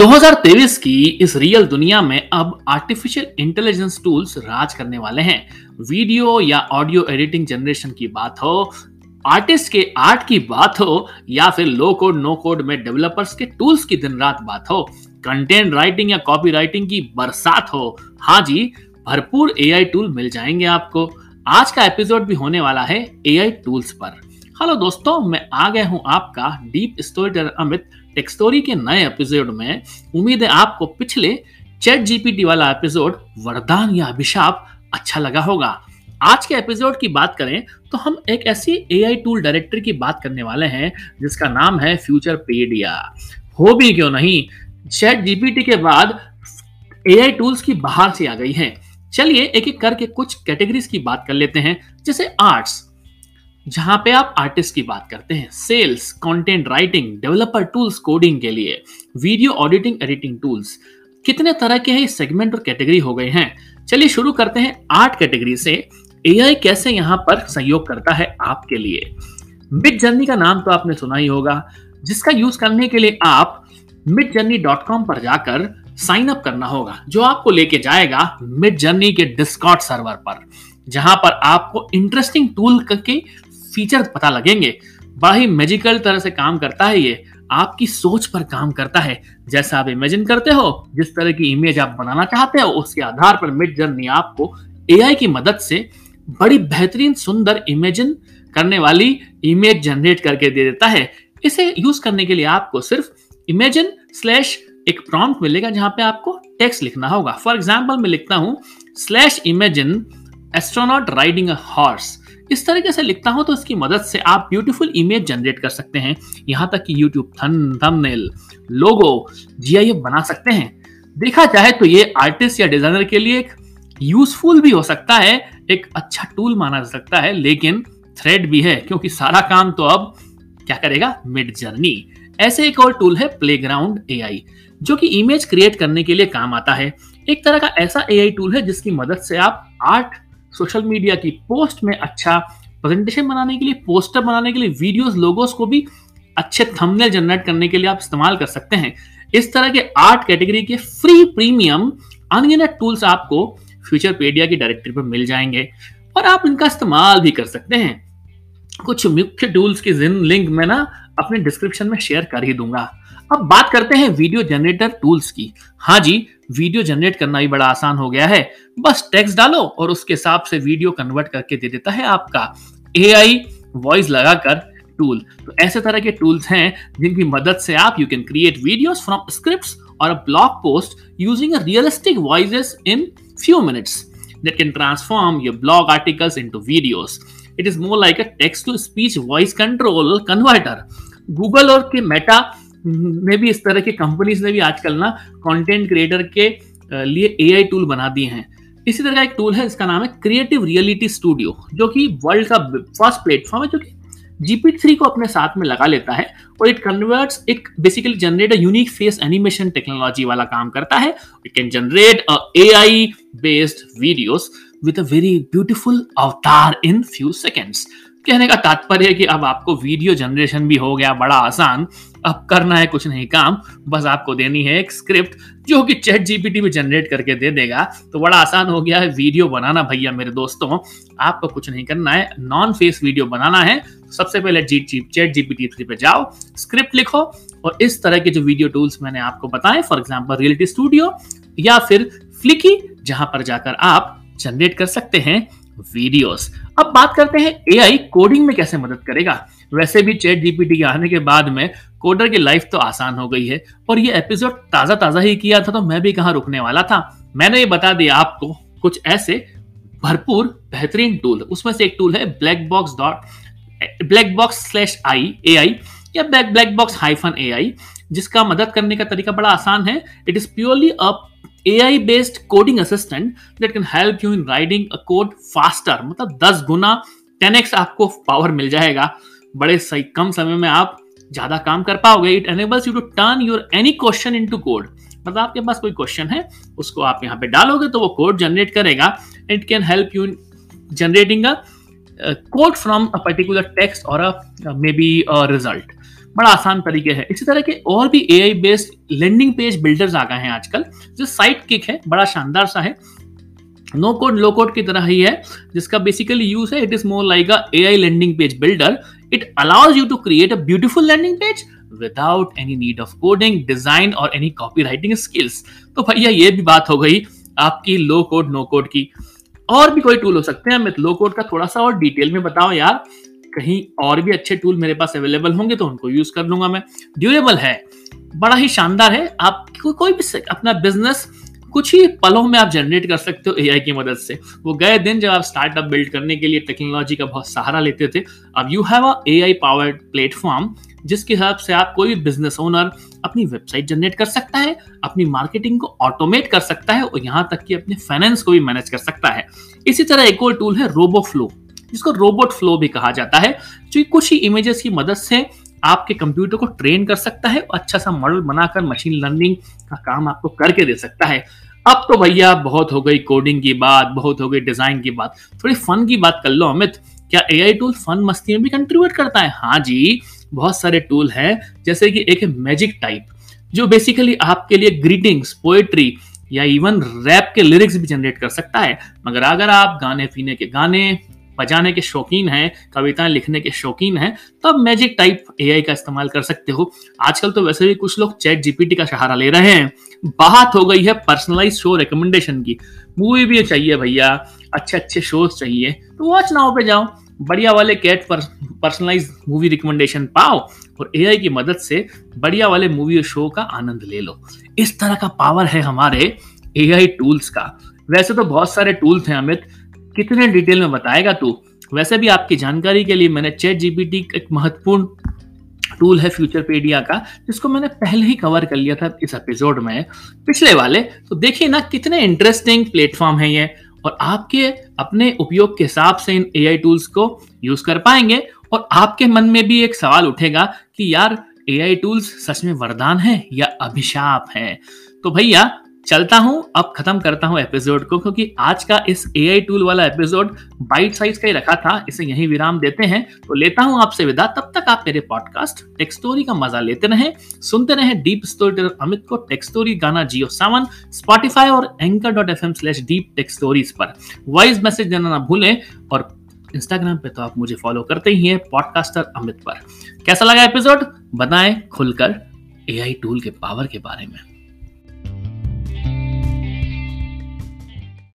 2023 की इस रियल दुनिया में अब आर्टिफिशियल इंटेलिजेंस टूल्स राज करने वाले हैं। वीडियो या ऑडियो एडिटिंग जनरेशन की बात हो, आर्टिस्ट के आर्ट की बात हो, या फिर लो कोड नो कोड में डेवलपर्स के टूल्स की दिन रात बात हो, कंटेंट राइटिंग या कॉपी राइटिंग की बरसात हो, हाँ जी, भरपूर एआई टूल मिल जाएंगे आपको। आज का एपिसोड भी होने वाला है एआई टूल्स पर। हेलो दोस्तों, मैं आ गया हूँ आपका deep storyteller Amit tech story के नए एपिसोड में। उम्मीद है आपको पिछले चैट जीपीटी वाला एपिसोड वरदान या अभिशाप अच्छा लगा होगा। आज के एपिसोड की बात करें तो हम एक ऐसी एआई टूल डायरेक्टरी की बात करने वाले हैं जिसका नाम है फ्यूचर पेडिया। हो भी क्यों नहीं, चैट जीपीटी के बाद एआई टूल्स की बाहर से आ गई हैं। चलिए एक एक करके कुछ कैटेगरीज की बात कर लेते हैं। जैसे आर्ट्स, जहां पे आप आर्टिस्ट की बात करते हैं, sales, content writing, developer tools coding के लिए, वीडियो ऑडिटिंग एडिटिंग टूल्स, कितने तरह के हैं ये सेगमेंट और कैटेगरी हो गए हैं। चलिए शुरू करते हैं आर्ट कैटेगरी से। एआई कैसे यहाँ पर सहयोग करता है आपके लिए। मिडजर्नी का नाम तो आपने सुना ही होगा, जिसका यूज करने के लिए आप midjourney.com पर जाकर साइन अप करना होगा, जो आपको लेके जाएगा मिडजर्नी के डिस्कॉर्ड सर्वर पर, जहां पर आपको इंटरेस्टिंग टूल के फीचर पता लगेंगे। बड़ा ही मैजिकल तरह से काम करता है ये, आपकी सोच पर काम करता है। जैसा आप इमेजिन करते हो, जिस तरह की इमेज आप बनाना चाहते हो, उसके आधार पर मिडजर्नी आपको एआई की मदद से बड़ी बेहतरीन सुंदर इमेजिन करने वाली इमेज जनरेट करके दे देता है। इसे यूज करने के लिए आपको सिर्फ इमेजिन स्लैश एक प्रॉम्प्ट मिलेगा, जहां पे आपको टेक्स्ट लिखना होगा। फॉर एग्जाम्पल मैं लिखता हूँ /imagine astronaut riding a horse. इस तरीके से लिखता हूं तो इसकी मदद से आप ब्यूटीफुल इमेज जनरेट कर सकते हैं। यहां तक कि यूट्यूब थंबनेल, लोगो, जीआईएफ बना सकते हैं। देखा जाए तो ये आर्टिस्ट या डिजाइनर के लिए एक यूजफुल भी हो सकता है, एक अच्छा टूल माना जा सकता है, लेकिन थ्रेड भी है, क्योंकि सारा काम तो अब क्या करेगा मिडजर्नी। ऐसे एक और टूल है प्लेग्राउंड एआई, जो कि इमेज क्रिएट करने के लिए काम आता है। एक तरह का ऐसा एआई टूल है जिसकी मदद से आप आर्ट, सोशल मीडिया की पोस्ट में अच्छा प्रेजेंटेशन बनाने के लिए, पोस्टर बनाने के लिए, वीडियोस, लोगोस को भी अच्छे थंबनेल जनरेट करने के लिए आप इस्तेमाल कर सकते हैं। इस तरह के आर्ट कैटेगरी के फ्री प्रीमियम अनगिनत टूल्स आपको फ्यूचर पेडिया की डायरेक्टरी पर मिल जाएंगे और आप इनका इस्तेमाल भी कर सकते हैं। कुछ मुख्य टूल्स की लिंक मैं ना अपने डिस्क्रिप्शन में शेयर कर ही दूंगा। अब बात करते हैं वीडियो जनरेटर टूल्स की। हाँ जी, वीडियो जनरेट करना भी बड़ा आसान हो गया है। बस टेक्स्ट डालो और उसके हिसाब से वीडियो कन्वर्ट करके दे देता है आपका एआई वॉइस लगाकर टूल। तो ऐसे तरह के टूल्स हैं जिनकी मदद से आप you can create videos from scripts और a blog post using a realistic voices in few minutes that can transform your blog articles into videos. It is more like a text to speech voice control converter. Google और के Meta में भी इस तरह की companies ने भी आजकल ना कंटेंट क्रिएटर के लिए एआई टूल बना दिए हैं। इसी तरह का एक टूल है, इसका नाम है क्रिएटिव रियलिटी स्टूडियो, जो कि वर्ल्ड का फर्स्ट प्लेटफॉर्म है, जो कि GPT-3 को अपने साथ में लगा लेता है और it converts, it basically generate a unique face animation technology वाला काम करता है। It can generate AI based videos with a very beautiful avatar in few seconds. कहने का तात्पर्य है कि अब आपको वीडियो जनरेशन भी हो गया बड़ा आसान। अब करना है कुछ नहीं काम, बस आपको देनी है एक स्क्रिप्ट, जो कि चैट जीपीटी भी जनरेट करके दे देगा। तो बड़ा आसान हो गया है वीडियो बनाना। भैया मेरे दोस्तों, आपको कुछ नहीं करना है। नॉन फेस वीडियो बनाना है, सबसे पहले चैट GPT-3 पे जाओ, स्क्रिप्ट लिखो और इस तरह के जो वीडियो टूल्स मैंने आपको बताए, फॉर एग्जाम्पल रियलिटी स्टूडियो या फिर फ्लिकी, जहां पर जाकर आप जनरेट कर सकते हैं वीडियोस। अब बात करते हैं एआई कोडिंग में कैसे मदद करेगा। वैसे भी चैट जीपीटी के आने के बाद में कोडर की लाइफ तो आसान हो गई है और ये एपिसोड ताजा ही किया था, तो मैं भी कहां रुकने वाला था। मैंने ये बता दिया आपको कुछ ऐसे भरपूर बेहतरीन टूल। उसमें से एक टूल है black box/ai या black box-ai, जिसका मदद करने का तरीका बड़ा आसान है। It is purely a AI based coding assistant that can help you in writing a code faster, मतलब 10 गुना 10x आपको पावर मिल जाएगा। बड़े सही कम समय में आप ज्यादा काम कर पाओगे। It enables you to turn your any question into code, मतलब आपके पास कोई क्वेश्चन है, उसको आप यहाँ पे डालोगे तो वो कोड जनरेट करेगा। It can help you in generating a code from a particular text or a maybe a result। बड़ा आसान तरीके है। इसी तरह के और भी AI based landing page builders आ गए हैं आजकल। जो साइट किक है बड़ा शानदार सा है, नो कोड लो कोड की तरह ही है, जिसका बेसिकली यूज है it is more like a AI landing page builder. It allows you to create a beautiful landing page without any need of coding, design और एनी कॉपी राइटिंग स्किल्स। तो भैया ये भी बात हो गई आपकी लो कोड नो कोड की। और भी कोई टूल हो सकते हैं, मैं लो कोड का थोड़ा सा और डिटेल में बताओ यार, कहीं और भी अच्छे टूल मेरे पास अवेलेबल होंगे तो उनको यूज कर लूंगा मैं। ड्यूरेबल है, बड़ा ही शानदार है, आपको कोई भी अपना बिजनेस कुछ ही पलों में आप जनरेट कर सकते हो एआई की मदद से। वो गए दिन जब आप स्टार्टअप बिल्ड करने के लिए टेक्नोलॉजी का बहुत सहारा लेते थे, अब you have a AI powered platform जिसके हिसाब से आप कोई भी बिजनेस ओनर अपनी वेबसाइट जनरेट कर सकता है, अपनी मार्केटिंग को ऑटोमेट कर सकता है और यहाँ तक कि अपने फाइनेंस को भी मैनेज कर सकता है। इसी तरह एक और टूल है रोबोफ्लो, जिसको रोबोट फ्लो भी कहा जाता है, जो कुछ ही इमेजेस की मदद से आपके कंप्यूटर को ट्रेन कर सकता है और अच्छा सा मॉडल बनाकर मशीन लर्निंग का काम आपको करके दे सकता है। अब तो भैया बहुत हो गई कोडिंग की बात, बहुत हो गई डिजाइन की बात, थोड़ी फन की बात कर लो। अमित, क्या AI टूल फन मस्ती में भी कंट्रीब्यूट करता है? हाँ जी, बहुत सारे टूल हैं, जैसे कि एक मैजिक टाइप, जो बेसिकली आपके लिए ग्रीटिंग्स, पोएट्री या इवन रैप के लिरिक्स भी जनरेट कर सकता है। मगर अगर आप गाने पीने के गाने बजाने के शौकीन हैं, कविताएं लिखने के शौकीन हैं, तब मैजिक टाइप AI का इस्तेमाल कर सकते हो। आजकल तो वैसे भी कुछ लोग ChatGPT का सहारा ले रहे हैं। बात हो गई है पर्सनलाइज शो रिकमेंडेशन की। मूवी भी चाहिए भैया, अच्छे अच्छे शोज चाहिए, तो वॉच नाउ पे जाओ, बढ़िया वाले कैट पर्सनलाइज मूवी रिकमेंडेशन पाओ और AI की मदद से बढ़िया वाले मूवी और शो का आनंद ले लो। इस तरह का पावर है हमारे AI टूल्स का। वैसे तो बहुत सारे टूल्स हैं अमित, कितने डिटेल में बताएगा तू। वैसे भी आपकी जानकारी के लिए मैंने ChatGPT एक महत्वपूर्ण टूल है फ्यूचर पेडिया का, जिसको मैंने पहले ही कवर कर लिया था इस एपिसोड में, पिछले वाले। तो देखिए ना कितने इंटरेस्टिंग प्लेटफॉर्म है ये, और आपके अपने उपयोग के हिसाब से इन AI टूल्स को यूज कर पाएंगे। और आपके मन में भी एक सवाल उठेगा कि यार AI टूल्स सच में वरदान है या अभिशाप है। तो भैया चलता हूं, अब खत्म करता हूं एपिसोड को, क्योंकि आज का इस AI टूल वाला एपिसोड बाइट साइज का ही रखा था, इसे यहीं विराम देते हैं। तो लेता हूं आपसे विदा। तब तक आप मेरे पॉडकास्ट टेक स्टोरी का मजा लेते रहें, सुनते रहें डीप स्टोरी टेलर अमित को। Tech story Gaana Jio Saavn, Spotify और anchor.fm/deeptechstories पर वॉइस मैसेज देना ना भूलें। और इंस्टाग्राम पे तो आप मुझे फॉलो करते ही हैं पॉडकास्टर अमित पर। कैसा लगा एपिसोड बताएं खुलकर AI टूल के पावर के बारे में।